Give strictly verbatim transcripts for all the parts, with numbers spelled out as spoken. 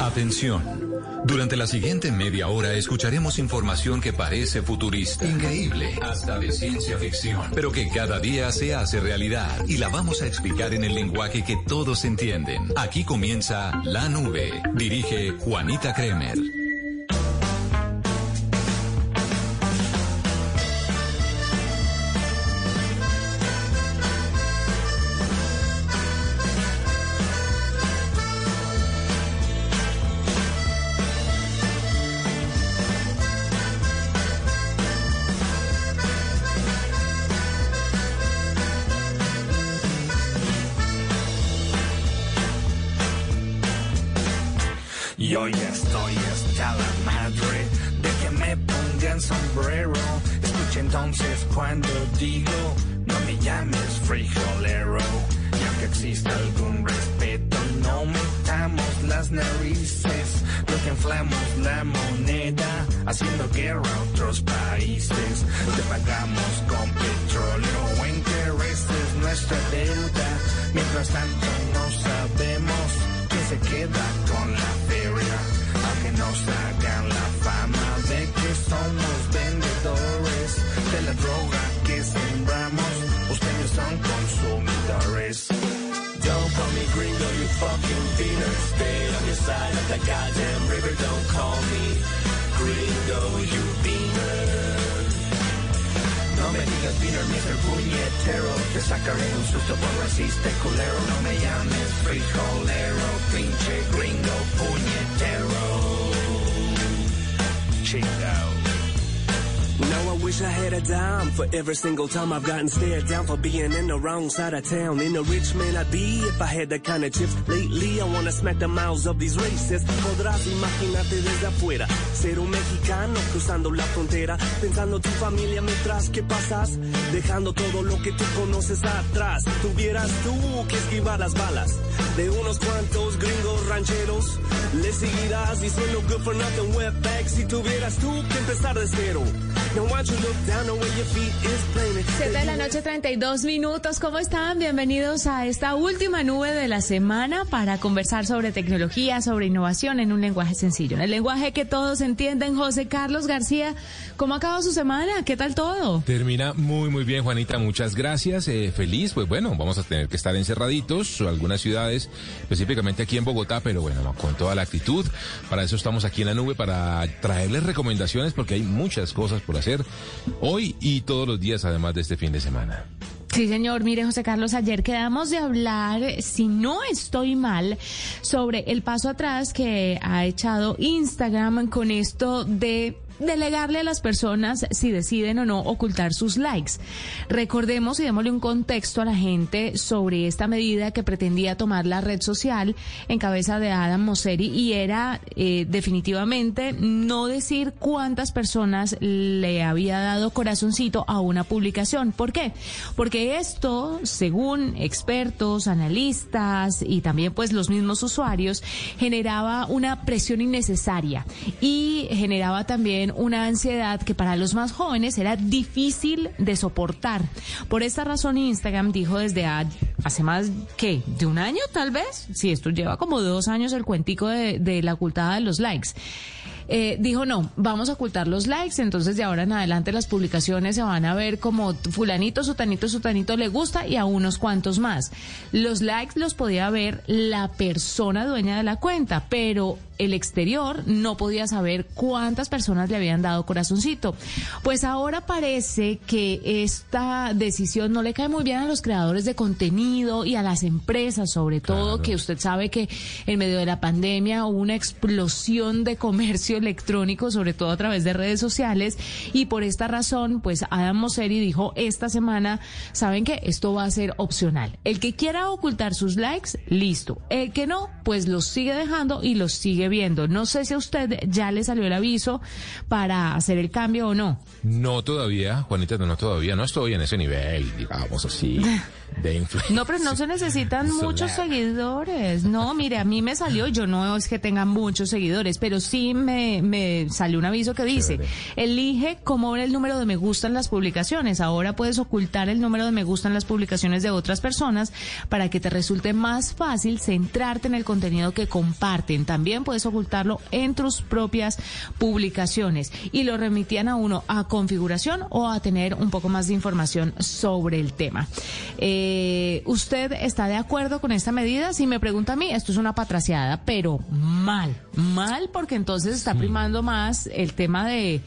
Atención. Durante la siguiente media hora escucharemos información que parece futurista, increíble, hasta de ciencia ficción, pero que cada día se hace realidad y la vamos a explicar en el lenguaje que todos entienden. Aquí comienza La Nube. Dirige Juanita Kremer. Every single time I've gotten stared down for being in the wrong side of town. In the rich man I'd be if I had that kind of chips. Lately I wanna smack the mouths of these racists. Podrás imaginarte desde afuera, ser un mexicano cruzando la frontera, pensando tu familia mientras que pasas, dejando todo lo que tú conoces atrás. Tuvieras tú que esquivar las balas de unos cuantos gringos rancheros. Le seguirás diciendo good for nothing, we're back. Si tuvieras tú que empezar de cero. Siete de la noche, treinta y dos minutos. ¿Cómo están? Bienvenidos a esta última nube de la semana para conversar sobre tecnología, sobre innovación en un lenguaje sencillo, en el lenguaje que todos entienden. José Carlos García, ¿cómo acaba su semana? ¿Qué tal todo? Termina muy, muy bien, Juanita. Muchas gracias. Eh, feliz. Pues bueno, vamos a tener que estar encerraditos en algunas ciudades, específicamente aquí en Bogotá, pero bueno, con toda la actitud. Para eso estamos aquí en La Nube, para traerles recomendaciones, porque hay muchas cosas por hacer. hacer hoy y todos los días, además de este fin de semana. Sí, señor. Mire, José Carlos, ayer quedamos de hablar, si no estoy mal, sobre el paso atrás que ha echado Instagram con esto de delegarle a las personas si deciden o no ocultar sus likes. Recordemos y démosle un contexto a la gente sobre esta medida que pretendía tomar la red social en cabeza de Adam Mosseri, y era eh, definitivamente no decir cuántas personas le había dado corazoncito a una publicación. ¿Por qué? Porque esto, según expertos, analistas y también pues los mismos usuarios, generaba una presión innecesaria y generaba también una ansiedad que para los más jóvenes era difícil de soportar. Por esta razón, Instagram dijo desde hace más, ¿qué? ¿De un año tal vez? Si esto lleva como dos años el cuentico de, de la ocultada de los likes. Eh, dijo, no, vamos a ocultar los likes, entonces de ahora en adelante las publicaciones se van a ver como fulanito, sutanito, sutanito le gusta y a unos cuantos más. Los likes los podía ver la persona dueña de la cuenta, pero el exterior no podía saber cuántas personas le habían dado corazoncito. Pues ahora parece que esta decisión no le cae muy bien a los creadores de contenido y a las empresas, sobre todo, claro, que usted sabe que en medio de la pandemia hubo una explosión de comercio electrónico, sobre todo a través de redes sociales, y por esta razón, pues Adam Mosseri dijo esta semana, ¿saben qué? Esto va a ser opcional. El que quiera ocultar sus likes, listo. El que no, pues los sigue dejando y los sigue viendo. No sé si a usted ya le salió el aviso para hacer el cambio o no. No todavía, Juanita, no, no todavía, no estoy en ese nivel, digamos así. de influencers. No, pero no se necesitan Solar. muchos seguidores. No, mire, a mí me salió, yo no es que tenga muchos seguidores, pero sí me, me salió un aviso que dice, Chévere. elige cómo ver el número de me gusta en las publicaciones. Ahora puedes ocultar el número de me gusta en las publicaciones de otras personas para que te resulte más fácil centrarte en el contenido que comparten. También puedes ocultarlo en tus propias publicaciones. Y lo remitían a uno a configuración o a tener un poco más de información sobre el tema. Eh, ¿Usted está de acuerdo con esta medida? Si me pregunta a mí, esto es una patraciada, pero mal, mal, porque entonces está primando más el tema de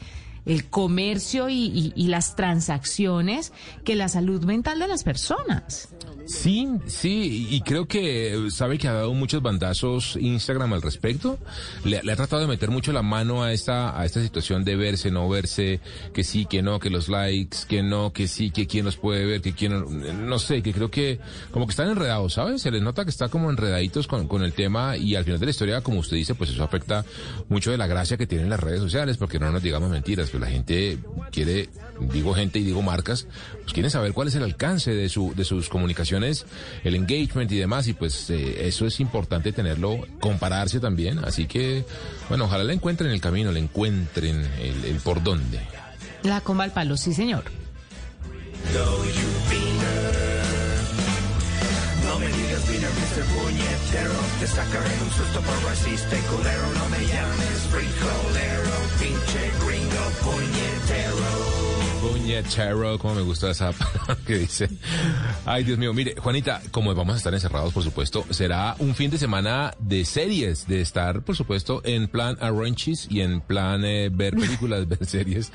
el comercio y, y, y las transacciones que la salud mental de las personas. Sí, sí, y creo que sabe que ha dado muchos bandazos Instagram al respecto. Le, le ha tratado de meter mucho la mano a esta a esta situación de verse, no verse, que sí, que no, que los likes, que no, que sí, que quién los puede ver, que quién, no sé, que creo que como que están enredados, ¿sabes? Se les nota que está como enredaditos con, con el tema, y al final de la historia, como usted dice, pues eso afecta mucho de la gracia que tienen las redes sociales, porque no nos digamos mentiras, pero la gente quiere, digo gente y digo marcas, pues quieren saber cuál es el alcance de su de sus comunicaciones, el engagement y demás, y pues eh, eso es importante tenerlo, compararse también, así que, bueno, ojalá le encuentren el camino, le encuentren el, el por dónde. La comba al palo, sí señor. No me digas viner, mister Puñetero, te sacaré un susto por racista y culero, no me llames frijolero, pinche gringo puñetero. Puñetero, como me gusta esa palabra que dice. Ay, Dios mío, mire, Juanita, como vamos a estar encerrados, por supuesto, será un fin de semana de series, de estar, por supuesto, en plan arronchis y en plan eh, ver películas, ver series.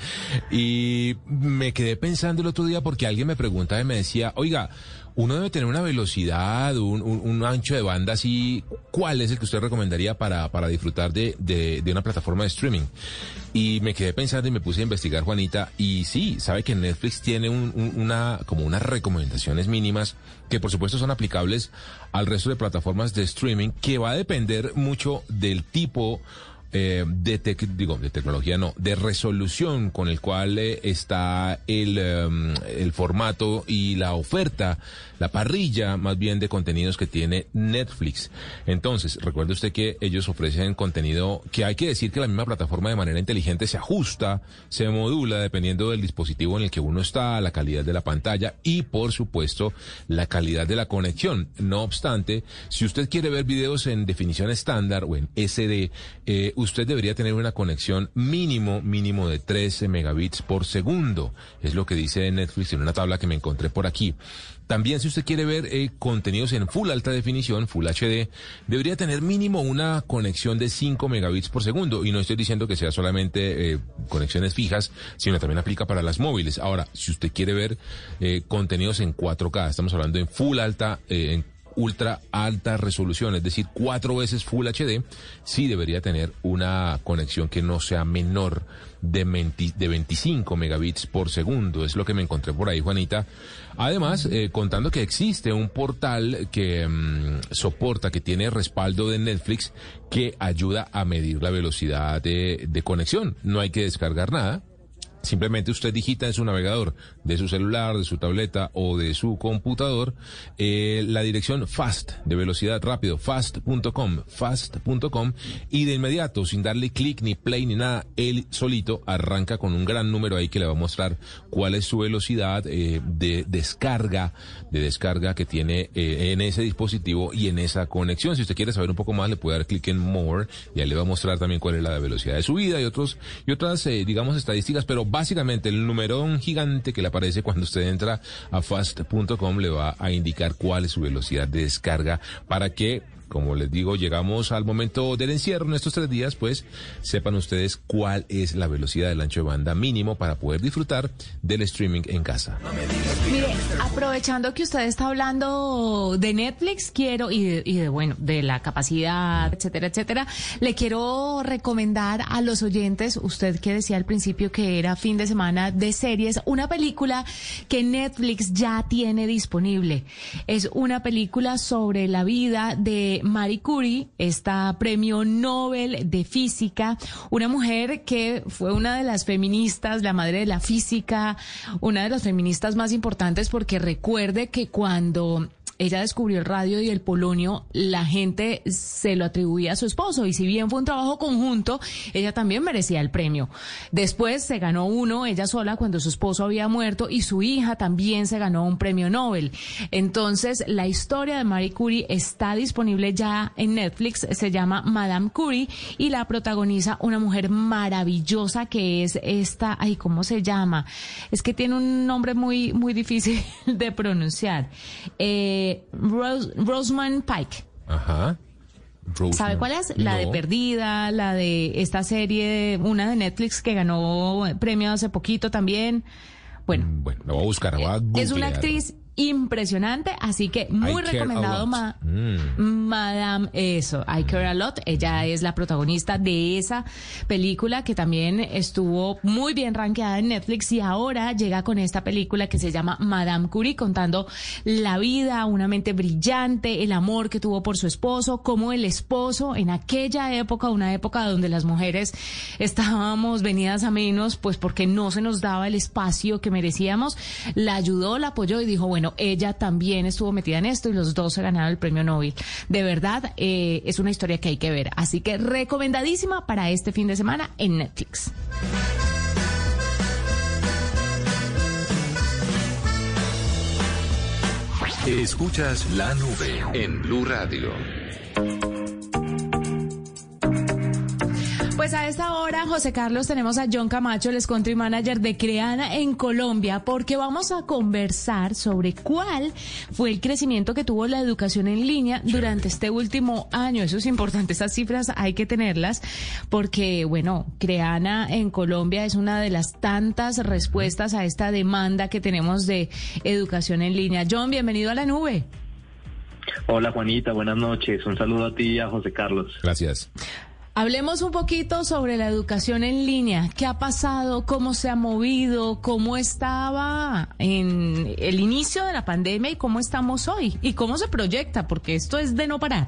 Y me quedé pensando el otro día porque alguien me preguntaba y me decía, oiga, uno debe tener una velocidad, un, un, un ancho de banda así, ¿cuál es el que usted recomendaría para, para disfrutar de, de, de una plataforma de streaming? Y me quedé pensando y me puse a investigar, Juanita, y sí, sabe que Netflix tiene un, un, una, como unas recomendaciones mínimas que por supuesto son aplicables al resto de plataformas de streaming, que va a depender mucho del tipo Eh, de tec digo de tecnología no de resolución con el cual eh, está el um, el formato y la oferta, la parrilla más bien de contenidos que tiene Netflix. Entonces, recuerde usted que ellos ofrecen contenido que hay que decir que la misma plataforma de manera inteligente se ajusta, se modula dependiendo del dispositivo en el que uno está, la calidad de la pantalla y por supuesto la calidad de la conexión. No obstante, si usted quiere ver videos en definición estándar o en S D, eh, usted debería tener una conexión mínimo, mínimo de trece megabits por segundo. Es lo que dice Netflix en una tabla que me encontré por aquí. También si usted quiere ver eh, contenidos en full alta definición, full H D, debería tener mínimo una conexión de cinco megabits por segundo. Y no estoy diciendo que sea solamente eh, conexiones fijas, sino también aplica para las móviles. Ahora, si usted quiere ver eh, contenidos en cuatro K, estamos hablando en full alta, eh, en ultra alta resolución, es decir, cuatro veces Full H D, sí debería tener una conexión que no sea menor de veinticinco megabits por segundo, es lo que me encontré por ahí, Juanita. Además, eh, contando que existe un portal que mmm, soporta, que tiene respaldo de Netflix, que ayuda a medir la velocidad de, de conexión. No hay que descargar nada. Simplemente usted digita en su navegador, de su celular, de su tableta o de su computador, eh, la dirección fast, de velocidad rápido, fast punto com, fast punto com, y de inmediato, sin darle clic, ni play, ni nada, él solito arranca con un gran número ahí que le va a mostrar cuál es su velocidad eh, de descarga, de descarga que tiene eh, en ese dispositivo y en esa conexión. Si usted quiere saber un poco más, le puede dar clic en more, y ahí le va a mostrar también cuál es la velocidad de subida y otros y otras, eh, digamos, estadísticas, pero básicamente el numerón gigante que le aparece cuando usted entra a fast punto com le va a indicar cuál es su velocidad de descarga para que, como les digo, llegamos al momento del encierro en estos tres días, pues sepan ustedes cuál es la velocidad del ancho de banda mínimo para poder disfrutar del streaming en casa. Mire, aprovechando que usted está hablando de Netflix, quiero, y de, y de bueno, de la capacidad, etcétera, etcétera, le quiero recomendar a los oyentes, usted que decía al principio que era fin de semana de series, una película que Netflix ya tiene disponible. Es una película sobre la vida de de Marie Curie, esta premio Nobel de física, una mujer que fue una de las feministas, la madre de la física, una de las feministas más importantes, porque recuerde que cuando ella descubrió el radio y el polonio, la gente se lo atribuía a su esposo, y si bien fue un trabajo conjunto, ella también merecía el premio. Después se ganó uno ella sola cuando su esposo había muerto, y su hija también se ganó un premio Nobel. Entonces, la historia de Marie Curie está disponible ya en Netflix, se llama Madame Curie, y la protagoniza una mujer maravillosa que es esta, ay, ¿cómo se llama? Es que tiene un nombre muy, muy difícil de pronunciar. Eh... Ros- Rosamund Pike. Ajá. Rosamund. ¿Sabe cuál es? La no. de Perdida, la de esta serie, una de Netflix que ganó premio hace poquito también. Bueno, bueno, la voy a buscar, voy a googlear. Es una actriz impresionante, así que muy recomendado, ma- mm. Madame, eso, I Care a Lot. Ella es la protagonista de esa película que también estuvo muy bien rankeada en Netflix, y ahora llega con esta película que se llama Madame Curie, contando la vida, una mente brillante, el amor que tuvo por su esposo, cómo el esposo en aquella época, una época donde las mujeres estábamos venidas a menos, pues porque no se nos daba el espacio que merecíamos, la ayudó, la apoyó y dijo, bueno, Bueno, ella también estuvo metida en esto, y los dos se ganaron el premio Nobel. De verdad, eh, es una historia que hay que ver. Así que recomendadísima para este fin de semana en Netflix. Escuchas La Nube en Blu Radio. Pues a esta hora, José Carlos, tenemos a John Camacho, el country manager de Crehana en Colombia, porque vamos a conversar sobre cuál fue el crecimiento que tuvo la educación en línea durante este último año. Eso es importante, esas cifras hay que tenerlas, porque, bueno, Crehana en Colombia es una de las tantas respuestas a esta demanda que tenemos de educación en línea. John, bienvenido a La Nube. Hola, Juanita, buenas noches. Un saludo a ti y a José Carlos. Gracias. Hablemos un poquito sobre la educación en línea. ¿Qué ha pasado? ¿Cómo se ha movido? ¿Cómo estaba en el inicio de la pandemia y cómo estamos hoy? ¿Y cómo se proyecta? Porque esto es de no parar.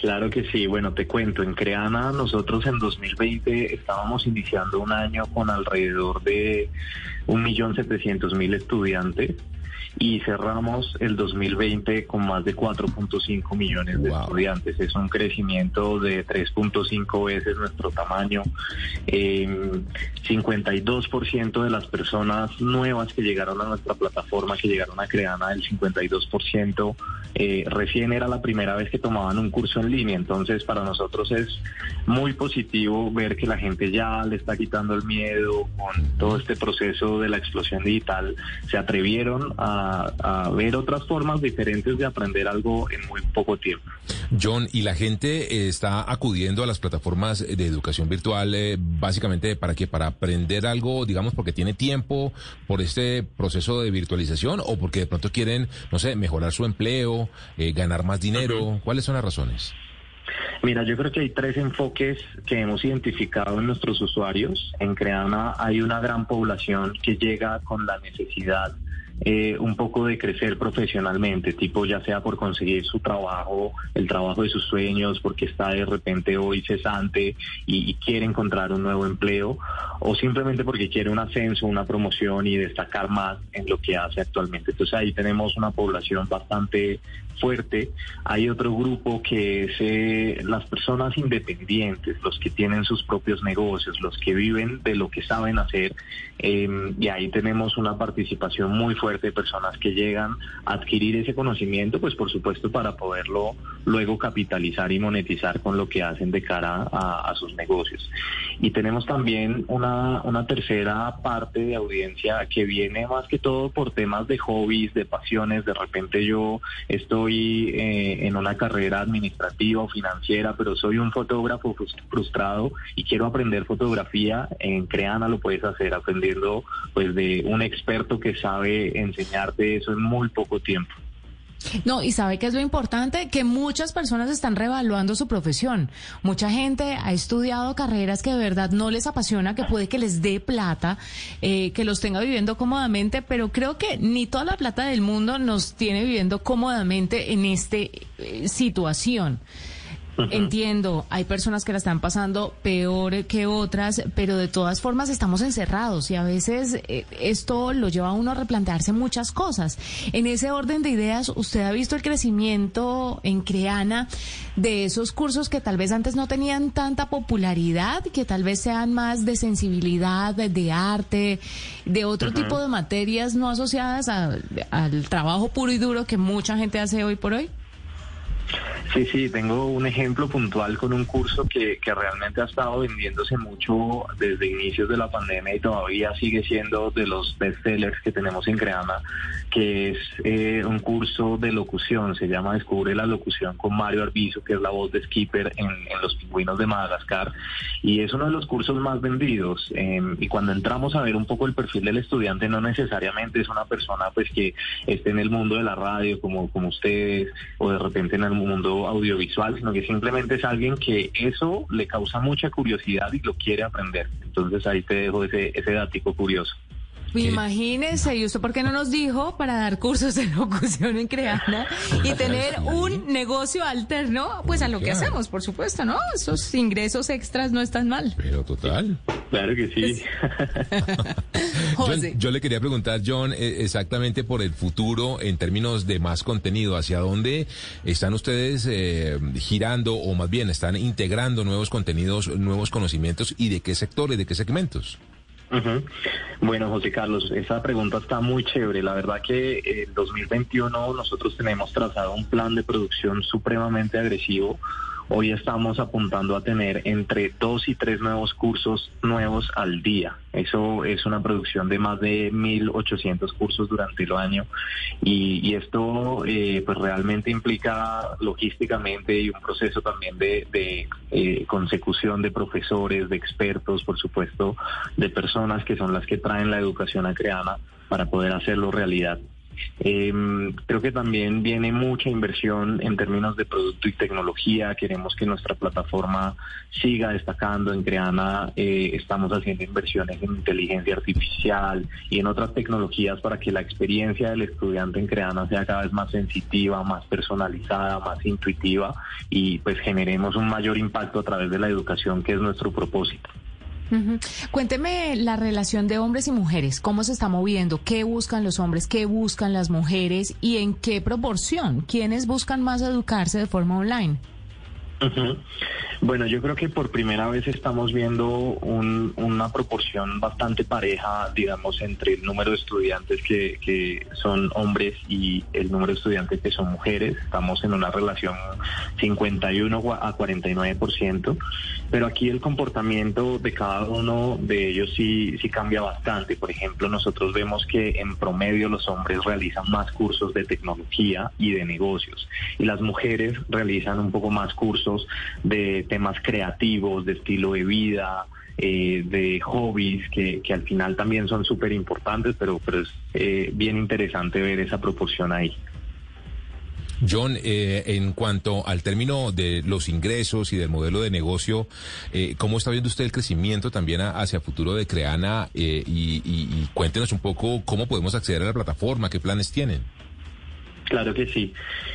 Claro que sí. Bueno, te cuento. En Crehana nosotros en dos mil veinte estábamos iniciando un año con alrededor de un millón setecientos mil estudiantes. Y cerramos el dos mil veinte con más de cuatro punto cinco millones de wow. estudiantes. Es un crecimiento de tres punto cinco veces nuestro tamaño. Eh, cincuenta y dos por ciento de las personas nuevas que llegaron a nuestra plataforma, que llegaron a Crehana, el cincuenta y dos por ciento eh, recién era la primera vez que tomaban un curso en línea. Entonces, para nosotros es muy positivo ver que la gente ya le está quitando el miedo con todo este proceso de la explosión digital. Se atrevieron a A, a ver otras formas diferentes de aprender algo en muy poco tiempo. John, ¿y la gente está acudiendo a las plataformas de educación virtual eh, básicamente para qué? ¿Para aprender algo, digamos, porque tiene tiempo por este proceso de virtualización, o porque de pronto quieren, no sé, mejorar su empleo, eh, ganar más dinero? Uh-huh. ¿Cuáles son las razones? Mira, yo creo que hay tres enfoques que hemos identificado en nuestros usuarios. En Crehana hay una gran población que llega con la necesidad Eh, un poco de crecer profesionalmente, tipo ya sea por conseguir su trabajo, el trabajo de sus sueños, porque está de repente hoy cesante y, y quiere encontrar un nuevo empleo, o simplemente porque quiere un ascenso, una promoción y destacar más en lo que hace actualmente. Entonces ahí tenemos una población bastante fuerte. Hay otro grupo que es eh, las personas independientes, los que tienen sus propios negocios, los que viven de lo que saben hacer, eh, y ahí tenemos una participación muy fuerte de personas que llegan a adquirir ese conocimiento, pues por supuesto para poderlo luego capitalizar y monetizar con lo que hacen de cara a, a sus negocios. Y tenemos también una, una tercera parte de audiencia que viene más que todo por temas de hobbies, de pasiones. De repente yo estoy eh, en una carrera administrativa o financiera, pero soy un fotógrafo frustrado y quiero aprender fotografía. En Crehana lo puedes hacer aprendiendo pues de un experto que sabe enseñarte eso en muy poco tiempo. No, y sabe qué es lo importante, que muchas personas están reevaluando su profesión. Mucha gente ha estudiado carreras que de verdad no les apasiona, que puede que les dé plata, eh, que los tenga viviendo cómodamente, pero creo que ni toda la plata del mundo nos tiene viviendo cómodamente en esta eh, situación. Uh-huh. Entiendo, hay personas que la están pasando peor que otras, pero de todas formas estamos encerrados y a veces eh, esto lo lleva a uno a replantearse muchas cosas. En ese orden de ideas, ¿usted ha visto el crecimiento en Crehana de esos cursos que tal vez antes no tenían tanta popularidad, que tal vez sean más de sensibilidad, de, de arte, de otro uh-huh. tipo de materias no asociadas a, al trabajo puro y duro que mucha gente hace hoy por hoy? Sí, sí, tengo un ejemplo puntual con un curso que, que realmente ha estado vendiéndose mucho desde inicios de la pandemia y todavía sigue siendo de los bestsellers que tenemos en Crehana, que es eh, un curso de locución, se llama Descubre la Locución con Mario Arvizu, que es la voz de Skipper en, en Los Pingüinos de Madagascar, y es uno de los cursos más vendidos, eh, y cuando entramos a ver un poco el perfil del estudiante, no necesariamente es una persona pues que esté en el mundo de la radio como, como ustedes, o de repente en el mundo audiovisual, sino que simplemente es alguien que eso le causa mucha curiosidad y lo quiere aprender. Entonces ahí te dejo ese, ese datico curioso. Imagínese, ¿y usted por qué no nos dijo para dar cursos de locución en Crehana y tener un negocio alterno pues a lo que hacemos, por supuesto, ¿no? Esos ingresos extras no están mal. Pero total. Claro que sí. José. Yo, yo le quería preguntar, John, exactamente por el futuro en términos de más contenido, ¿hacia dónde están ustedes eh, girando o más bien están integrando nuevos contenidos, nuevos conocimientos y de qué sectores, de qué segmentos? Uh-huh. Bueno, José Carlos, esa pregunta está muy chévere. La verdad que en dos mil veintiuno nosotros tenemos trazado un plan de producción supremamente agresivo. Hoy estamos apuntando a tener entre dos y tres nuevos cursos nuevos al día. Eso es una producción de más de mil ochocientos cursos durante el año y, y esto eh, pues realmente implica logísticamente y un proceso también de, de eh, consecución de profesores, de expertos, por supuesto, de personas que son las que traen la educación a Crehana para poder hacerlo realidad. Eh, creo que también viene mucha inversión en términos de producto y tecnología. Queremos que nuestra plataforma siga destacando. En Crehana eh, estamos haciendo inversiones en inteligencia artificial y en otras tecnologías para que la experiencia del estudiante en Crehana sea cada vez más sensitiva, más personalizada, más intuitiva y pues generemos un mayor impacto a través de la educación, que es nuestro propósito. Uh-huh. Cuénteme la relación de hombres y mujeres, cómo se está moviendo, qué buscan los hombres, qué buscan las mujeres y en qué proporción, quiénes buscan más educarse de forma online. Uh-huh. Bueno, yo creo que por primera vez estamos viendo un, una proporción bastante pareja, digamos, entre el número de estudiantes que, que son hombres y el número de estudiantes que son mujeres. Estamos en una relación cincuenta y uno a cuarenta y nueve por ciento, pero aquí el comportamiento de cada uno de ellos sí, sí cambia bastante. Por ejemplo, nosotros vemos que en promedio los hombres realizan más cursos de tecnología y de negocios, y las mujeres realizan un poco más cursos de temas creativos, de estilo de vida, eh, de hobbies, que, que al final también son súper importantes, pero, pero es eh, bien interesante ver esa proporción ahí. John, eh, en cuanto al término de los ingresos y del modelo de negocio, eh, ¿cómo está viendo usted el crecimiento también a, hacia futuro de Crehana? Eh, y, y, y cuéntenos un poco cómo podemos acceder a la plataforma, qué planes tienen. Claro que sí.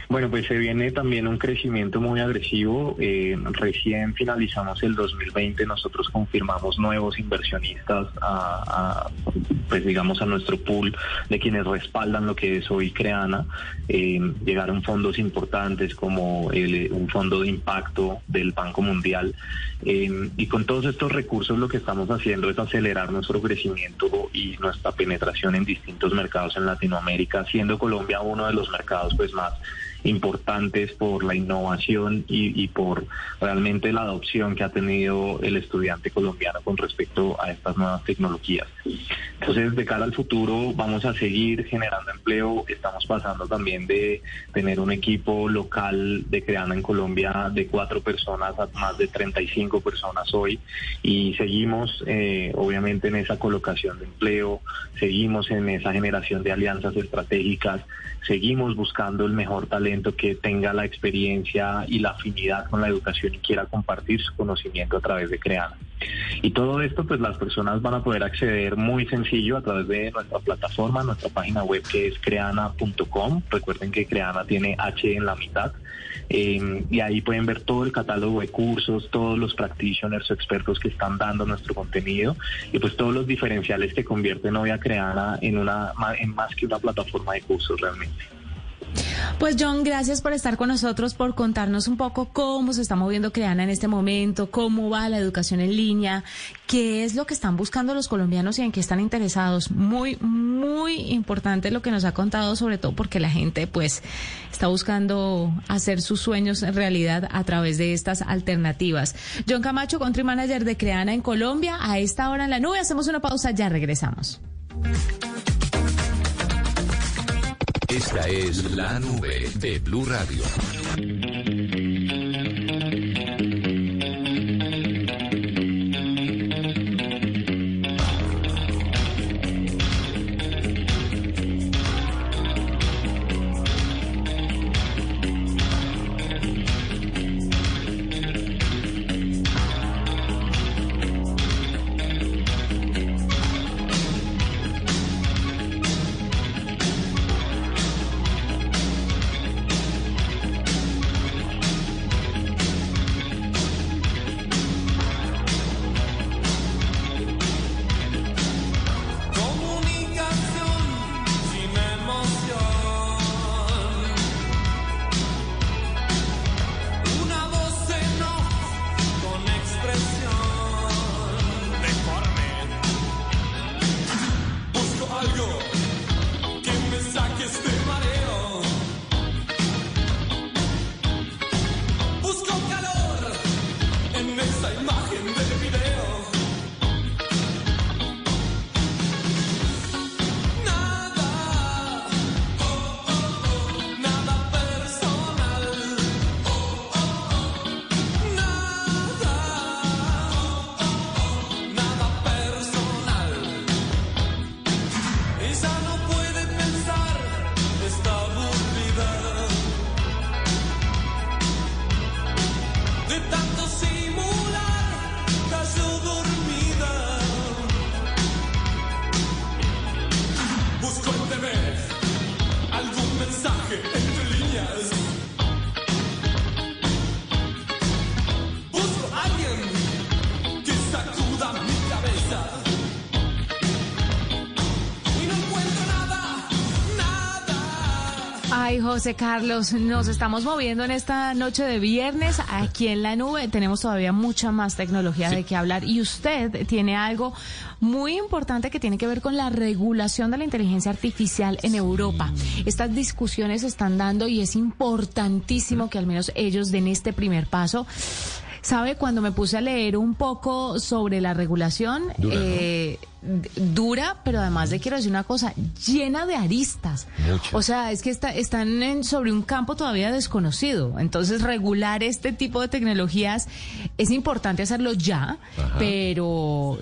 Bueno, pues se viene también un crecimiento muy agresivo. Eh, recién finalizamos el dos mil veinte, nosotros confirmamos nuevos inversionistas a, a, pues digamos a nuestro pool de quienes respaldan lo que es hoy Crehana. Eh, llegaron fondos importantes como el, un fondo de impacto del Banco Mundial. Eh, y con todos estos recursos lo que estamos haciendo es acelerar nuestro crecimiento y nuestra penetración en distintos mercados en Latinoamérica, siendo Colombia uno de los mercados mercados pues más importantes por la innovación y, y por realmente la adopción que ha tenido el estudiante colombiano con respecto a estas nuevas tecnologías. Entonces, de cara al futuro, vamos a seguir generando empleo. Estamos pasando también de tener un equipo local de Crehana en Colombia de cuatro personas a más de treinta y cinco personas hoy, y seguimos eh, obviamente en esa colocación de empleo, seguimos en esa generación de alianzas estratégicas, seguimos buscando el mejor talento que tenga la experiencia y la afinidad con la educación y quiera compartir su conocimiento a través de Crehana. Y todo esto, pues las personas van a poder acceder muy sencillo a través de nuestra plataforma, nuestra página web, que es crehana punto com. Recuerden que Crehana tiene H en la mitad. Eh, y ahí pueden ver todo el catálogo de cursos, todos los practitioners o expertos que están dando nuestro contenido y pues todos los diferenciales que convierten hoy a Crehana en, una, en más que una plataforma de cursos realmente. Pues John, gracias por estar con nosotros, por contarnos un poco cómo se está moviendo Crehana en este momento, cómo va la educación en línea, qué es lo que están buscando los colombianos y en qué están interesados. Muy, muy importante lo que nos ha contado, sobre todo porque la gente pues está buscando hacer sus sueños en realidad a través de estas alternativas. John Camacho, Country Manager de Crehana en Colombia, a esta hora en La Nube. Hacemos una pausa, ya regresamos. Esta es La Nube de Blu Radio. José Carlos, nos estamos moviendo en esta noche de viernes aquí en La Nube. Tenemos todavía mucha más tecnología sí. de qué hablar, y usted tiene algo muy importante que tiene que ver con la regulación de la inteligencia artificial en Europa. Estas discusiones se están dando y es importantísimo que al menos ellos den este primer paso. ¿Sabe? Cuando me puse a leer un poco sobre la regulación, dura, eh, ¿no? dura pero además le quiero decir una cosa, llena de aristas. Mucho. O sea, es que está, están en, sobre un campo todavía desconocido. Entonces, regular este tipo de tecnologías es importante hacerlo ya, ajá, pero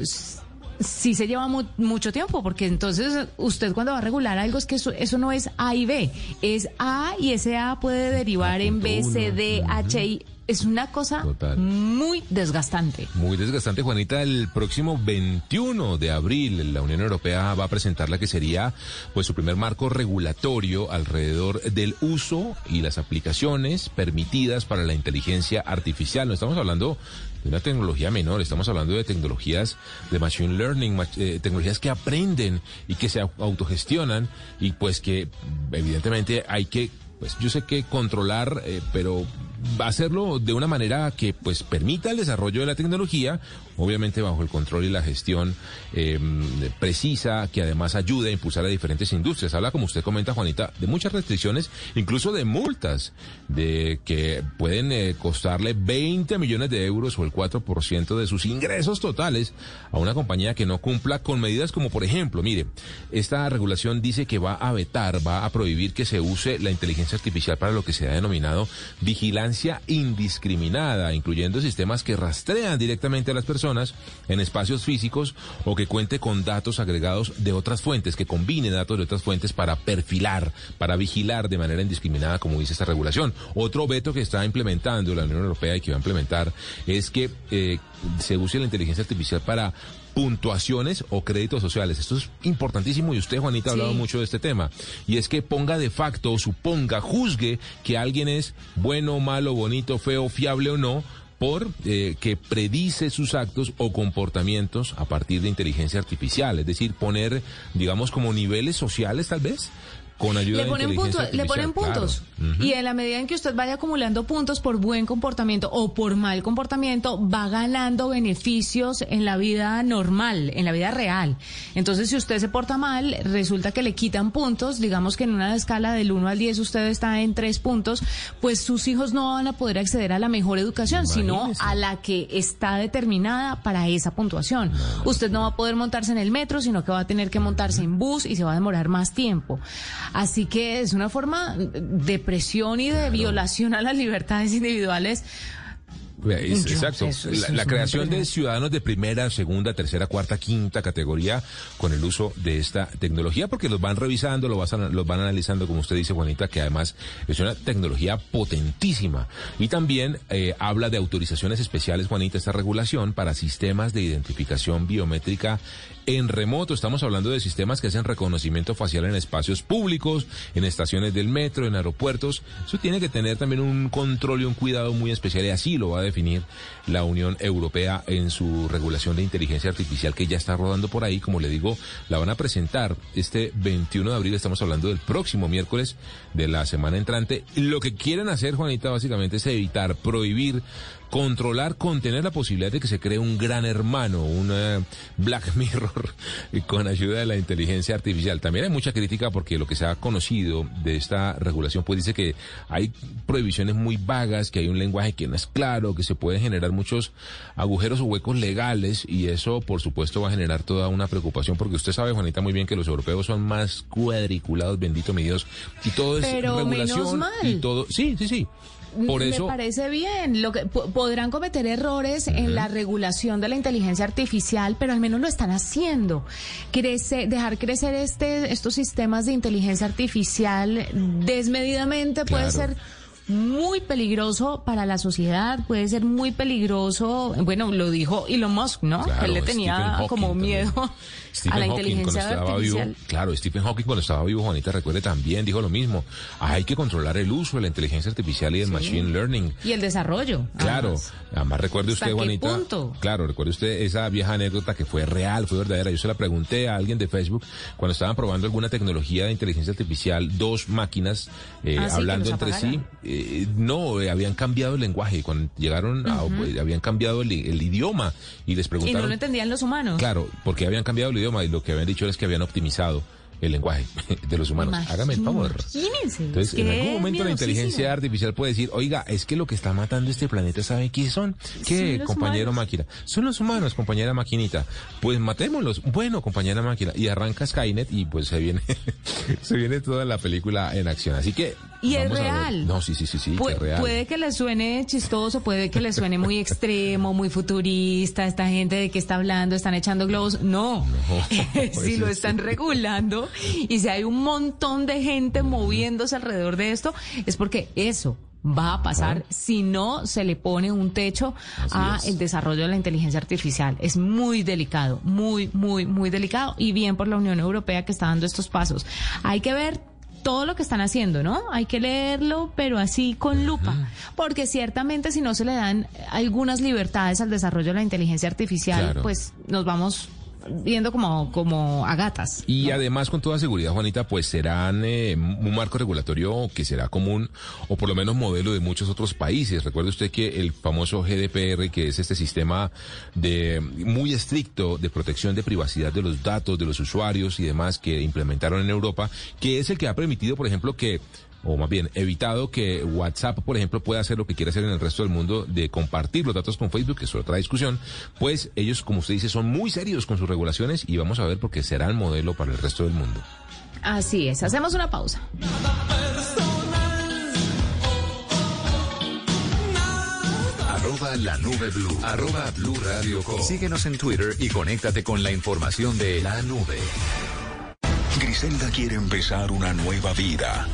sí se lleva mu- mucho tiempo, porque entonces usted cuando va a regular algo es que eso, eso no es A y B, es A, y ese A puede derivar en B, C, D, H, I. Es una cosa total, muy desgastante. Muy desgastante, Juanita. El próximo veintiuno de abril la Unión Europea va a presentar la que sería pues su primer marco regulatorio alrededor del uso y las aplicaciones permitidas para la inteligencia artificial. No estamos hablando de una tecnología menor, estamos hablando de tecnologías de machine learning, mach, eh, tecnologías que aprenden y que se autogestionan, y pues que evidentemente hay que, pues yo sé que controlar, eh, pero hacerlo de una manera que pues permita el desarrollo de la tecnología obviamente bajo el control y la gestión eh, precisa, que además ayude a impulsar a diferentes industrias. Habla, como usted comenta, Juanita, de muchas restricciones, incluso de multas, de que pueden eh, costarle veinte millones de euros o el cuatro por ciento de sus ingresos totales a una compañía que no cumpla con medidas como, por ejemplo, mire, esta regulación dice que va a vetar, va a prohibir que se use la inteligencia artificial para lo que se ha denominado vigilancia indiscriminada, incluyendo sistemas que rastrean directamente a las personas en espacios físicos o que cuente con datos agregados de otras fuentes, que combine datos de otras fuentes para perfilar, para vigilar de manera indiscriminada, como dice esta regulación. Otro veto que está implementando la Unión Europea y que va a implementar es que eh, se use la inteligencia artificial para puntuaciones o créditos sociales. Esto es importantísimo y usted, Juanita, ha hablado sí. mucho de este tema. Y es que ponga de facto, suponga, juzgue que alguien es bueno, malo, bonito, feo, fiable o no, por eh, que predice sus actos o comportamientos a partir de inteligencia artificial. Es decir, poner, digamos, como niveles sociales, tal vez, con ayuda le ponen de inteligencia punto, artificial. Le ponen puntos. Claro. Uh-huh. Y en la medida en que usted vaya acumulando puntos por buen comportamiento o por mal comportamiento, va ganando beneficios en la vida normal, en la vida real. Entonces, si usted se porta mal, resulta que le quitan puntos. Digamos que en una escala del uno al diez usted está en tres puntos, pues sus hijos no van a poder acceder a la mejor educación, Imagínese. sino a la que está determinada para esa puntuación. No. Usted no va a poder montarse en el metro, sino que va a tener que montarse uh-huh. en bus y se va a demorar más tiempo. Así que es una forma de presión y de claro. violación a las libertades individuales. Es, Yo, exacto, eso, eso la, la creación de ciudadanos de primera, segunda, tercera, cuarta, quinta categoría con el uso de esta tecnología, porque los van revisando, los, vas, los van analizando, como usted dice, Juanita, que además es una tecnología potentísima. Y también eh, habla de autorizaciones especiales, Juanita, esta regulación para sistemas de identificación biométrica en remoto. Estamos hablando de sistemas que hacen reconocimiento facial en espacios públicos, en estaciones del metro, en aeropuertos. Eso tiene que tener también un control y un cuidado muy especial, y así lo va a definir la Unión Europea en su regulación de inteligencia artificial, que ya está rodando por ahí. Como le digo, la van a presentar este veintiuno de abril, estamos hablando del próximo miércoles de la semana entrante. Lo que quieren hacer, Juanita, básicamente es evitar, prohibir, controlar, contener la posibilidad de que se cree un gran hermano, un Black Mirror, con ayuda de la inteligencia artificial. También hay mucha crítica porque lo que se ha conocido de esta regulación, pues dice que hay prohibiciones muy vagas, que hay un lenguaje que no es claro, que se pueden generar muchos agujeros o huecos legales, y eso, por supuesto, va a generar toda una preocupación, porque usted sabe, Juanita, muy bien que los europeos son más cuadriculados, bendito mi Dios, y todo es Pero regulación menos mal. y todo, sí, sí, sí. Por eso, me parece bien. Lo que podrán cometer errores uh-huh. en la regulación de la inteligencia artificial, pero al menos lo están haciendo. Crece, dejar crecer este, estos sistemas de inteligencia artificial desmedidamente claro. puede ser muy peligroso para la sociedad, puede ser muy peligroso. Bueno, lo dijo Elon Musk, ¿no? Claro, él le tenía como miedo también. a la Hawking, inteligencia artificial. Vivo, claro, Stephen Hawking, cuando estaba vivo, Juanita, recuerde, también dijo lo mismo. Hay que controlar el uso de la inteligencia artificial y el sí. machine learning. Y el desarrollo. Claro. Además, además recuerde usted, Juanita. Punto? Claro, recuerde usted esa vieja anécdota que fue real, fue verdadera. Yo se la pregunté a alguien de Facebook cuando estaban probando alguna tecnología de inteligencia artificial, dos máquinas eh, ah, sí, hablando entre sí. Eh, No, eh, habían cambiado el lenguaje. Cuando llegaron, uh-huh. a, eh, habían cambiado el, el idioma y les preguntaron. Y no lo entendían los humanos. Claro, porque habían cambiado el idioma, y lo que habían dicho es que habían optimizado el lenguaje de los humanos. Imagínense. Hágame el favor. Entonces, en algún momento la inteligencia artificial puede decir, oiga, es que lo que está matando este planeta, ¿saben quiénes son? ¿Qué, sí, compañero máquina? Son los humanos, compañera maquinita. Pues matémoslos. Bueno, compañera máquina. Y arranca Skynet y pues se viene se viene toda la película en acción. Así que... Y es real. No, sí, sí, sí, sí, Pu- que es real. Puede que le suene chistoso, puede que le suene muy extremo, muy futurista, esta gente de qué está hablando, están echando globos. No, no si lo están regulando. Y si hay un montón de gente moviéndose alrededor de esto, es porque eso va a pasar si no se le pone un techo a el desarrollo de la inteligencia artificial. Es muy delicado, muy, muy, muy delicado. Y bien por la Unión Europea, que está dando estos pasos. Hay que ver todo lo que están haciendo, ¿no? Hay que leerlo, pero así con lupa, porque ciertamente si no se le dan algunas libertades al desarrollo de la inteligencia artificial, claro. pues nos vamos viendo como, como a gatas, ¿no? Y además, con toda seguridad, Juanita, pues serán eh, un marco regulatorio que será común, o por lo menos modelo de muchos otros países. Recuerde usted que el famoso G D P R, que es este sistema de muy estricto de protección de privacidad de los datos, de los usuarios y demás, que implementaron en Europa, que es el que ha permitido, por ejemplo, que... o más bien, evitado que WhatsApp, por ejemplo, pueda hacer lo que quiera hacer en el resto del mundo de compartir los datos con Facebook, que es otra discusión. Pues ellos, como usted dice, son muy serios con sus regulaciones y vamos a ver porque será el modelo para el resto del mundo. Así es, hacemos una pausa. Arroba La Nube Blue, arroba Blu Radio Com. Síguenos en Twitter y conéctate con la información de La Nube. Griselda quiere empezar una nueva vida,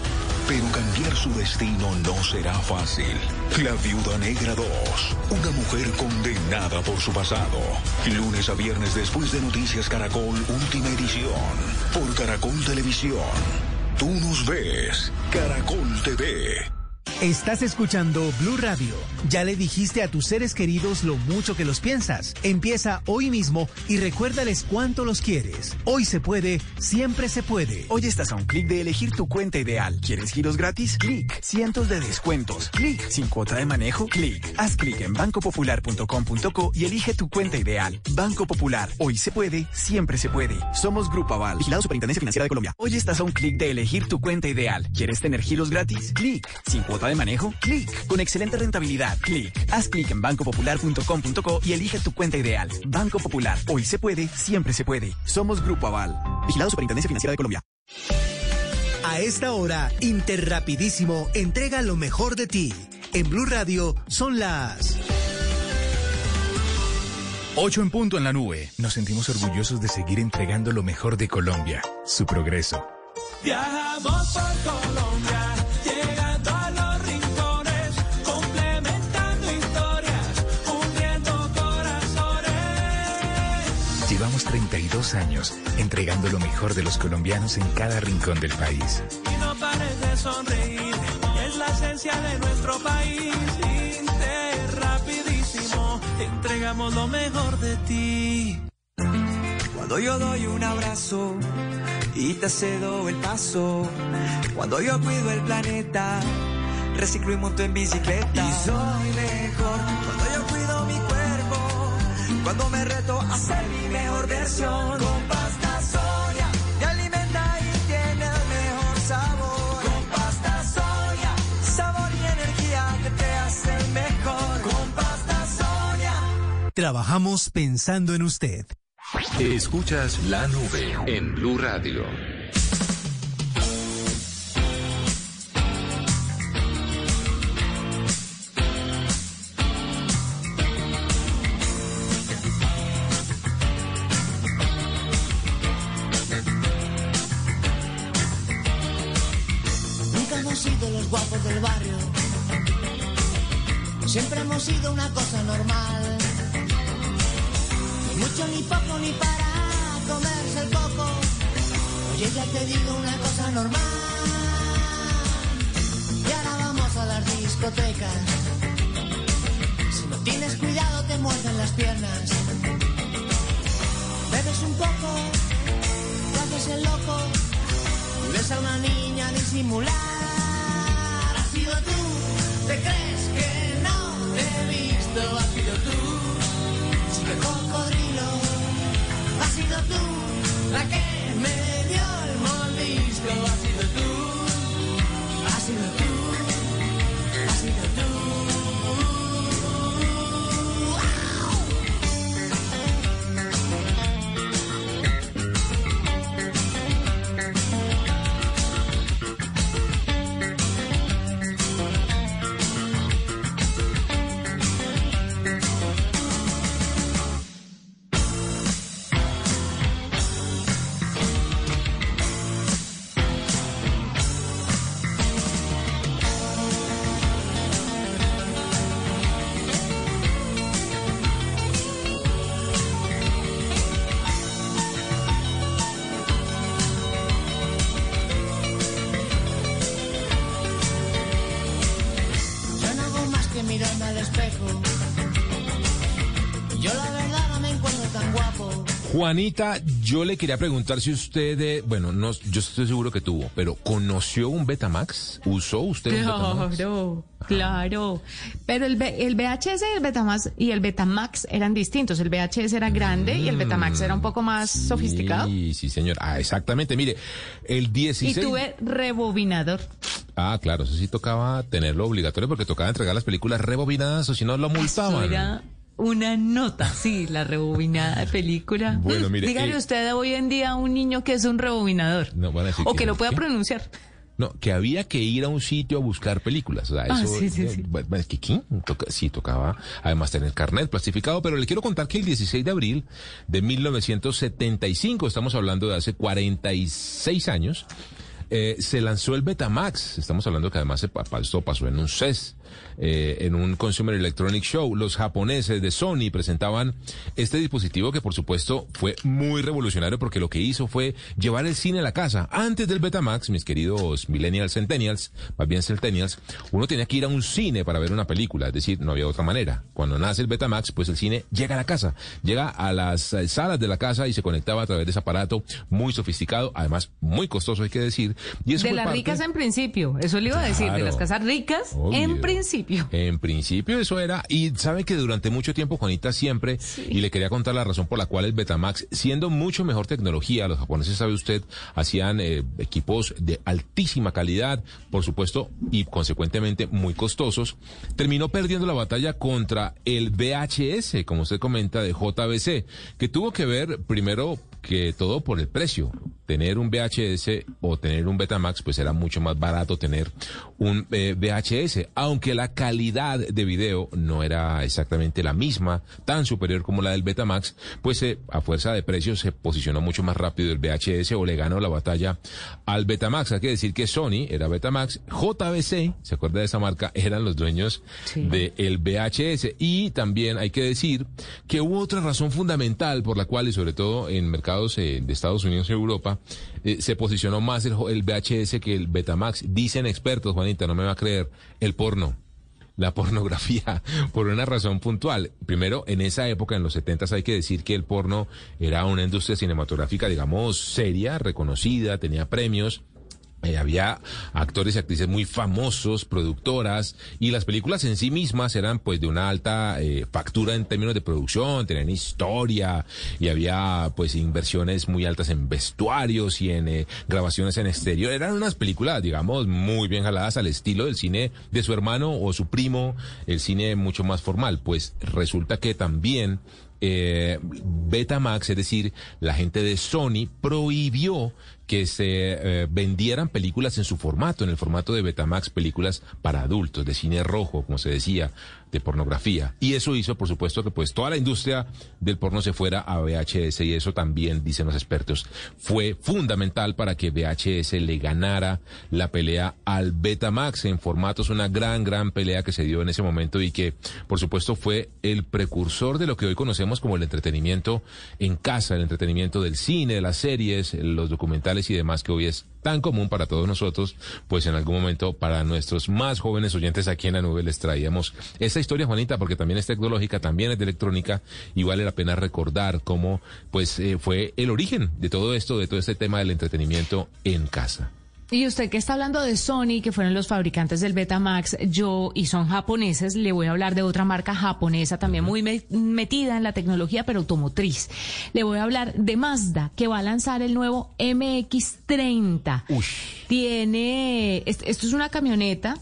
pero cambiar su destino no será fácil. La Viuda Negra dos, una mujer condenada por su pasado. Lunes a viernes después de Noticias Caracol, última edición. Por Caracol Televisión. Tú nos ves, Caracol T V. Estás escuchando Blu Radio. Ya le dijiste a tus seres queridos lo mucho que los piensas. Empieza hoy mismo y recuérdales cuánto los quieres. Hoy se puede, siempre se puede. Hoy estás a un clic de elegir tu cuenta ideal. ¿Quieres giros gratis? Clic. Cientos de descuentos. Clic. Sin cuota de manejo. Clic. Haz clic en banco popular punto com punto co y elige tu cuenta ideal. Banco Popular. Hoy se puede, siempre se puede. Somos Grupo Aval. Vigilado Superintendencia Financiera de Colombia. Hoy estás a un clic de elegir tu cuenta ideal. ¿Quieres tener giros gratis? Clic. Sin cuota de manejo, clic. Con excelente rentabilidad, clic. Haz clic en banco popular punto com punto co y elige tu cuenta ideal. Banco Popular. Hoy se puede, siempre se puede. Somos Grupo Aval. Vigilado Superintendencia Financiera de Colombia. A esta hora, Interrapidísimo entrega lo mejor de ti. En Blu Radio son las... ocho en punto en La Nube. Nos sentimos orgullosos de seguir entregando lo mejor de Colombia, su progreso. Viajamos por Colombia. Llevamos treinta y dos años entregando lo mejor de los colombianos en cada rincón del país. Y no pares de sonreír, es la esencia de nuestro país. Interrapidísimo, entregamos lo mejor de ti. Cuando yo doy un abrazo y te cedo el paso. Cuando yo cuido el planeta, reciclo y monto en bicicleta. Y soy mejor cuando yo cuido mi cuerpo. Cuando me reto a ser mi mejor versión. Con pasta soya me alimenta y tiene el mejor sabor. Con pasta soya, sabor y energía que te hacen mejor. Con pasta soya. Trabajamos pensando en usted. Escuchas La Nube en Blu Radio. Siempre hemos sido una cosa normal, ni mucho ni poco ni para comerse el coco. Oye, ya te digo una cosa normal. Y ahora vamos a las discotecas. Si no tienes cuidado te muerden las piernas. Bebes un poco, te haces el loco, y ves a una niña disimular. Has sido tú, te crees que te he visto, has sido tú, chica cocodrilo. Has sido tú, la que me dio el mordisco. Has sido tú, has sido tú, has sido tú. Juanita, yo le quería preguntar si usted, eh, bueno, no, yo estoy seguro que tuvo, pero ¿conoció un Betamax? ¿Usó usted claro, un Betamax? Claro, claro. Pero el, el V H S y el, Betamax, y el Betamax eran distintos. El V H S era grande mm, y el Betamax era un poco más sí, sofisticado. Sí, sí, señor. Ah, exactamente. Mire, el dieciséis... Y tuve rebobinador. Ah, claro, eso sí tocaba tenerlo obligatorio porque tocaba entregar las películas rebobinadas o si no lo multaban. Eso era... Una nota, sí, la rebobinada de película. Bueno, mire, dígale eh, usted hoy en día a un niño que es un rebobinador. No, van a decir o que, que no pueda ¿qué? pronunciar. No, que había que ir a un sitio a buscar películas. O sea, ah, eso, sí, sí, eh, sí. Es que ¿quién? Toca, sí, tocaba además tener carnet plastificado, pero le quiero contar que el dieciséis de abril de mil novecientos setenta y cinco, estamos hablando de hace cuarenta y seis años, Eh, se lanzó el Betamax. Estamos hablando que además esto pasó en un C E S, eh, en un Consumer Electronic Show. Los japoneses de Sony presentaban este dispositivo que, por supuesto, fue muy revolucionario porque lo que hizo fue llevar el cine a la casa. Antes del Betamax, mis queridos millennials, centennials, más bien centennials, uno tenía que ir a un cine para ver una película. Es decir, no había otra manera. Cuando nace el Betamax, pues el cine llega a la casa. Llega a las salas de la casa y se conectaba a través de ese aparato muy sofisticado, además muy costoso, hay que decir. Y de las parte... ricas en principio, eso le iba claro, a decir, de las casas ricas obvio. en principio. En principio eso era, y saben que durante mucho tiempo, Juanita, siempre, sí. y le quería contar la razón por la cual el Betamax, siendo mucho mejor tecnología, los japoneses, sabe usted, hacían eh, equipos de altísima calidad, por supuesto, y consecuentemente muy costosos, terminó perdiendo la batalla contra el V H S, como usted comenta, de J V C, que tuvo que ver primero que todo por el precio. Tener un V H S o tener un Betamax, pues era mucho más barato tener un eh, V H S, aunque la calidad de video no era exactamente la misma, tan superior como la del Betamax, pues eh, a fuerza de precio se posicionó mucho más rápido el V H S o le ganó la batalla al Betamax. Hay que decir que Sony era Betamax, J V C, ¿se acuerda de esa marca? Eran los dueños sí. del V H S. Y también hay que decir que hubo otra razón fundamental por la cual, y sobre todo en mercados eh, de Estados Unidos y Europa, Eh, se posicionó más el, el V H S que el Betamax. Dicen expertos, Juanita, no me va a creer, el porno, la pornografía, por una razón puntual. Primero, en esa época, en los setentas, hay que decir que el porno era una industria cinematográfica, digamos, seria, reconocida, tenía premios. Eh, había actores y actrices muy famosos, productoras, y las películas en sí mismas eran pues de una alta eh, factura en términos de producción, tenían historia, y había pues inversiones muy altas en vestuarios y en eh, grabaciones en exterior. Eran unas películas, digamos, muy bien jaladas al estilo del cine de su hermano o su primo, el cine mucho más formal. Pues resulta que también eh, Betamax, es decir, la gente de Sony prohibió que se eh, vendieran películas en su formato, en el formato de Betamax, películas para adultos, de cine rojo, como se decía, de pornografía. Y eso hizo, por supuesto, que pues toda la industria del porno se fuera a V H S, y eso también, dicen los expertos, fue fundamental para que V H S le ganara la pelea al Betamax en formatos. Una gran, gran pelea que se dio en ese momento y que, por supuesto, fue el precursor de lo que hoy conocemos como el entretenimiento en casa, el entretenimiento del cine, de las series, los documentales y demás, que hoy es tan común para todos nosotros. Pues en algún momento, para nuestros más jóvenes oyentes aquí en La Nube, les traíamos esta historia, Juanita, porque también es tecnológica, también es de electrónica, y vale la pena recordar cómo pues eh, fue el origen de todo esto, de todo este tema del entretenimiento en casa. Y usted que está hablando de Sony, que fueron los fabricantes del Betamax, yo, y son japoneses, le voy a hablar de otra marca japonesa también muy me- metida en la tecnología, pero automotriz. Le voy a hablar de Mazda, que va a lanzar el nuevo M X treinta. Uy. Tiene, esto es una camioneta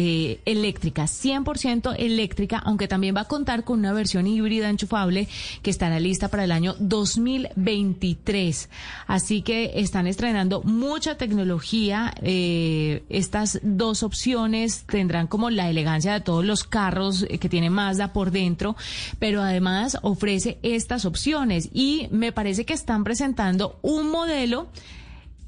Eh, eléctrica, cien por ciento eléctrica, aunque también va a contar con una versión híbrida enchufable que estará lista para el año dos mil veintitrés. Así que están estrenando mucha tecnología. Eh, estas dos opciones tendrán como la elegancia de todos los carros que tiene Mazda por dentro, pero además ofrece estas opciones. Y me parece que están presentando un modelo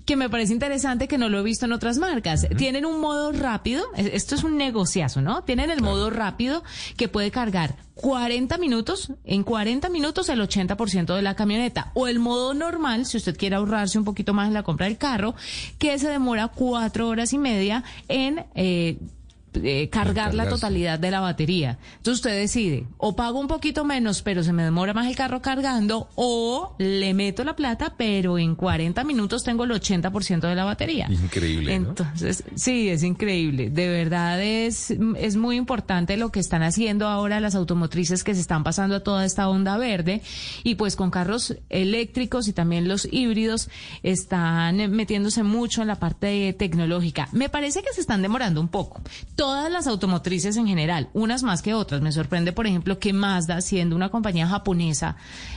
que me parece interesante, que no lo he visto en otras marcas. Uh-huh. Tienen un modo rápido, esto es un negociazo, ¿no? Tienen el claro. modo rápido que puede cargar cuarenta minutos, en cuarenta minutos el ochenta por ciento de la camioneta, o el modo normal, si usted quiere ahorrarse un poquito más en la compra del carro, que se demora cuatro horas y media en eh, eh, cargar la totalidad de la batería. Entonces usted decide, o pago un poquito menos, pero se me demora más el carro cargando, o le meto la plata, pero en cuarenta minutos tengo el ochenta por ciento de la batería. Increíble, ¿no? Entonces, sí, es increíble. De verdad es, es muy importante lo que están haciendo ahora las automotrices, que se están pasando a toda esta onda verde, y pues con carros eléctricos y también los híbridos están metiéndose mucho en la parte tecnológica. Me parece que se están demorando un poco. Todas las automotrices en general, unas más que otras. Me sorprende, por ejemplo, que Mazda, siendo una compañía japonesa,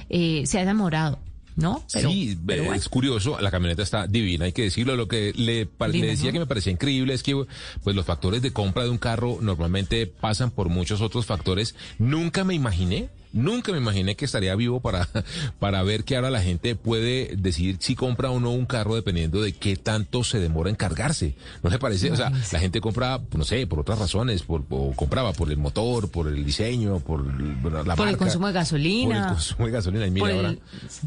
eh, se ha demorado, ¿no? Pero, sí, pero bueno, es curioso, la camioneta está divina, hay que decirlo. Lo que le, divina, le decía, ¿no?, que me parecía increíble es que pues los factores de compra de un carro normalmente pasan por muchos otros factores. Nunca me imaginé, nunca me imaginé que estaría vivo para, para ver que ahora la gente puede decidir si compra o no un carro dependiendo de qué tanto se demora en cargarse. ¿No le parece? O sea, la gente compra, no sé, por otras razones, por, o compraba por el motor, por el diseño, por la marca. Por el consumo de gasolina. Por el consumo de gasolina. Y mira, el... ahora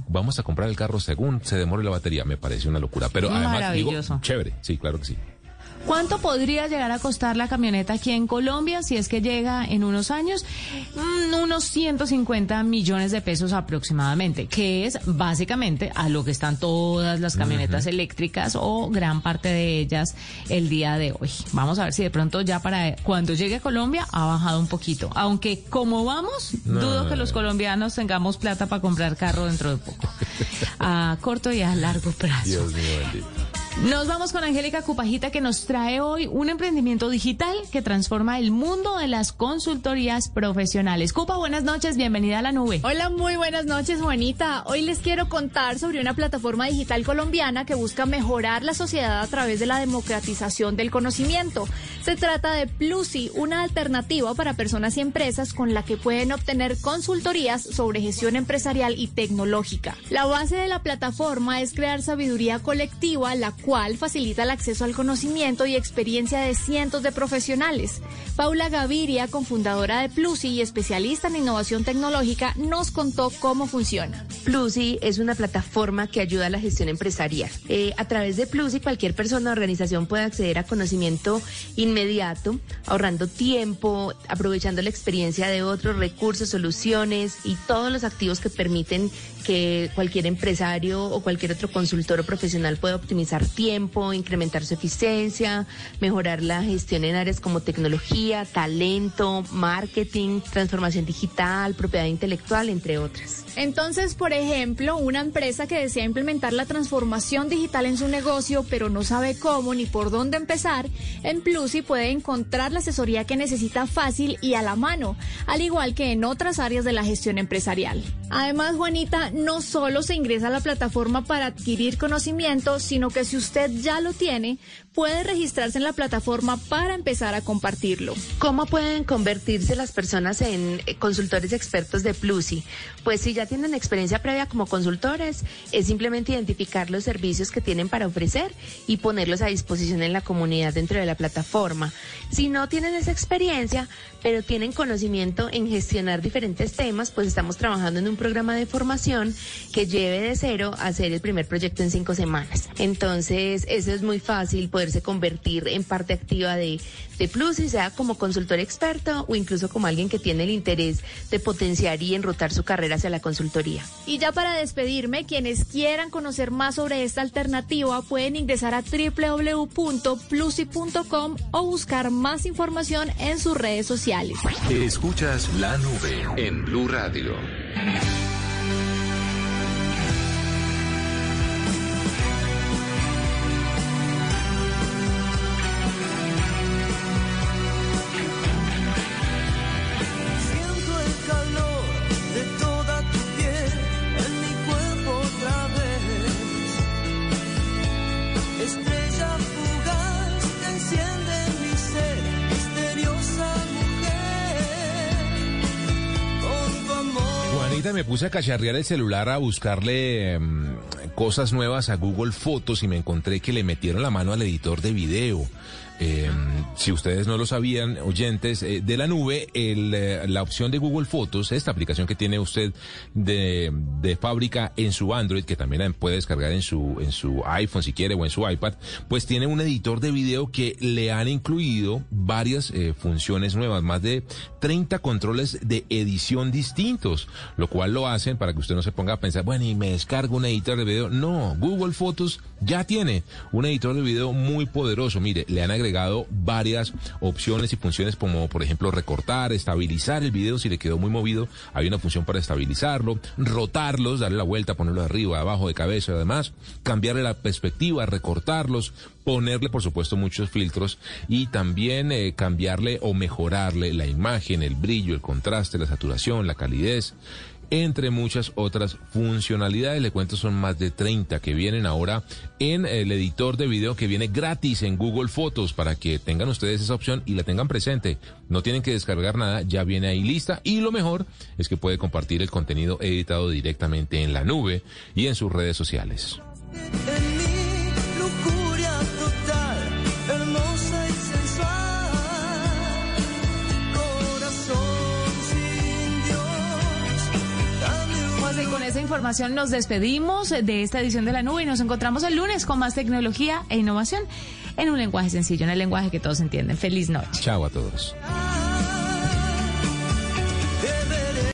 vamos a comprar el carro según se demore la batería. Me parece una locura. Pero además, digo, chévere. Sí, claro que sí. ¿Cuánto podría llegar a costar la camioneta aquí en Colombia si es que llega en unos años? Mm, unos ciento cincuenta millones de pesos aproximadamente, que es básicamente a lo que están todas las camionetas uh-huh. eléctricas o gran parte de ellas el día de hoy. Vamos a ver si de pronto ya para cuando llegue a Colombia ha bajado un poquito. Aunque como vamos, no. dudo que los colombianos tengamos plata para comprar carro dentro de poco. A corto y a largo plazo. Dios mío, bendito. Nos vamos con Angélica Cupajita, que nos trae hoy un emprendimiento digital que transforma el mundo de las consultorías profesionales. Cupa, buenas noches, bienvenida a La Nube. Hola, muy buenas noches, Juanita. Hoy les quiero contar sobre una plataforma digital colombiana que busca mejorar la sociedad a través de la democratización del conocimiento. Se trata de PLUSI, una alternativa para personas y empresas con la que pueden obtener consultorías sobre gestión empresarial y tecnológica. La base de la plataforma es crear sabiduría colectiva, la cual facilita el acceso al conocimiento y experiencia de cientos de profesionales. Paula Gaviria, cofundadora de PLUSI y especialista en innovación tecnológica, nos contó cómo funciona. PLUSI es una plataforma que ayuda a la gestión empresarial. Eh, a través de PLUSI, cualquier persona o organización puede acceder a conocimiento inmediato, ahorrando tiempo, aprovechando la experiencia de otros, recursos, soluciones y todos los activos que permiten que cualquier empresario o cualquier otro consultor o profesional pueda optimizar tiempo, incrementar su eficiencia, mejorar la gestión en áreas como tecnología, talento, marketing, transformación digital, propiedad intelectual, entre otras. Entonces, por ejemplo, una empresa que desea implementar la transformación digital en su negocio, pero no sabe cómo ni por dónde empezar, en PLUSI puede encontrar la asesoría que necesita fácil y a la mano, al igual que en otras áreas de la gestión empresarial. Además, Juanita, no solo se ingresa a la plataforma para adquirir conocimiento, sino que si usted ya lo tiene, puede registrarse en la plataforma para empezar a compartirlo. ¿Cómo pueden convertirse las personas en consultores expertos de PLUSI? Pues si ya tienen experiencia previa como consultores, es simplemente identificar los servicios que tienen para ofrecer y ponerlos a disposición en la comunidad dentro de la plataforma. Si no tienen esa experiencia, pero tienen conocimiento en gestionar diferentes temas, pues estamos trabajando en un programa de formación que lleve de cero a hacer el primer proyecto en cinco semanas. Entonces, eso es muy fácil, poder se convertir en parte activa de, de PLUSI, sea como consultor experto o incluso como alguien que tiene el interés de potenciar y enrutar su carrera hacia la consultoría. Y ya para despedirme, quienes quieran conocer más sobre esta alternativa pueden ingresar a doble u doble u doble u punto plusi punto com o buscar más información en sus redes sociales. Escuchas La Nube en BLU Radio. Me puse a cacharrear el celular a buscarle eh, cosas nuevas a Google Fotos y me encontré que le metieron la mano al editor de video. Eh, si ustedes no lo sabían, oyentes eh, de La Nube, el, eh, la opción de Google Fotos, esta aplicación que tiene usted de, de fábrica en su Android, que también puede descargar en su, en su iPhone si quiere o en su iPad, pues tiene un editor de video que le han incluido varias eh, funciones nuevas, más de treinta controles de edición distintos, lo cual lo hacen para que usted no se ponga a pensar, bueno, y me descargo un editor de video. No, Google Fotos ya tiene un editor de video muy poderoso. Mire, le han agregado agregado varias opciones y funciones como, por ejemplo, recortar, estabilizar el video si le quedó muy movido, hay una función para estabilizarlo, rotarlos, darle la vuelta, ponerlo arriba, abajo, de cabeza, además, cambiarle la perspectiva, recortarlos, ponerle, por supuesto, muchos filtros y también eh, cambiarle o mejorarle la imagen, el brillo, el contraste, la saturación, la calidez, entre muchas otras funcionalidades. Le cuento, son más de treinta que vienen ahora en el editor de video que viene gratis en Google Fotos, para que tengan ustedes esa opción y la tengan presente. No tienen que descargar nada, ya viene ahí lista, y lo mejor es que puede compartir el contenido editado directamente en La Nube y en sus redes sociales. Esa información nos despedimos de esta edición de La Nube y nos encontramos el lunes con más tecnología e innovación en un lenguaje sencillo, en el lenguaje que todos entienden. Feliz noche. Chao a todos.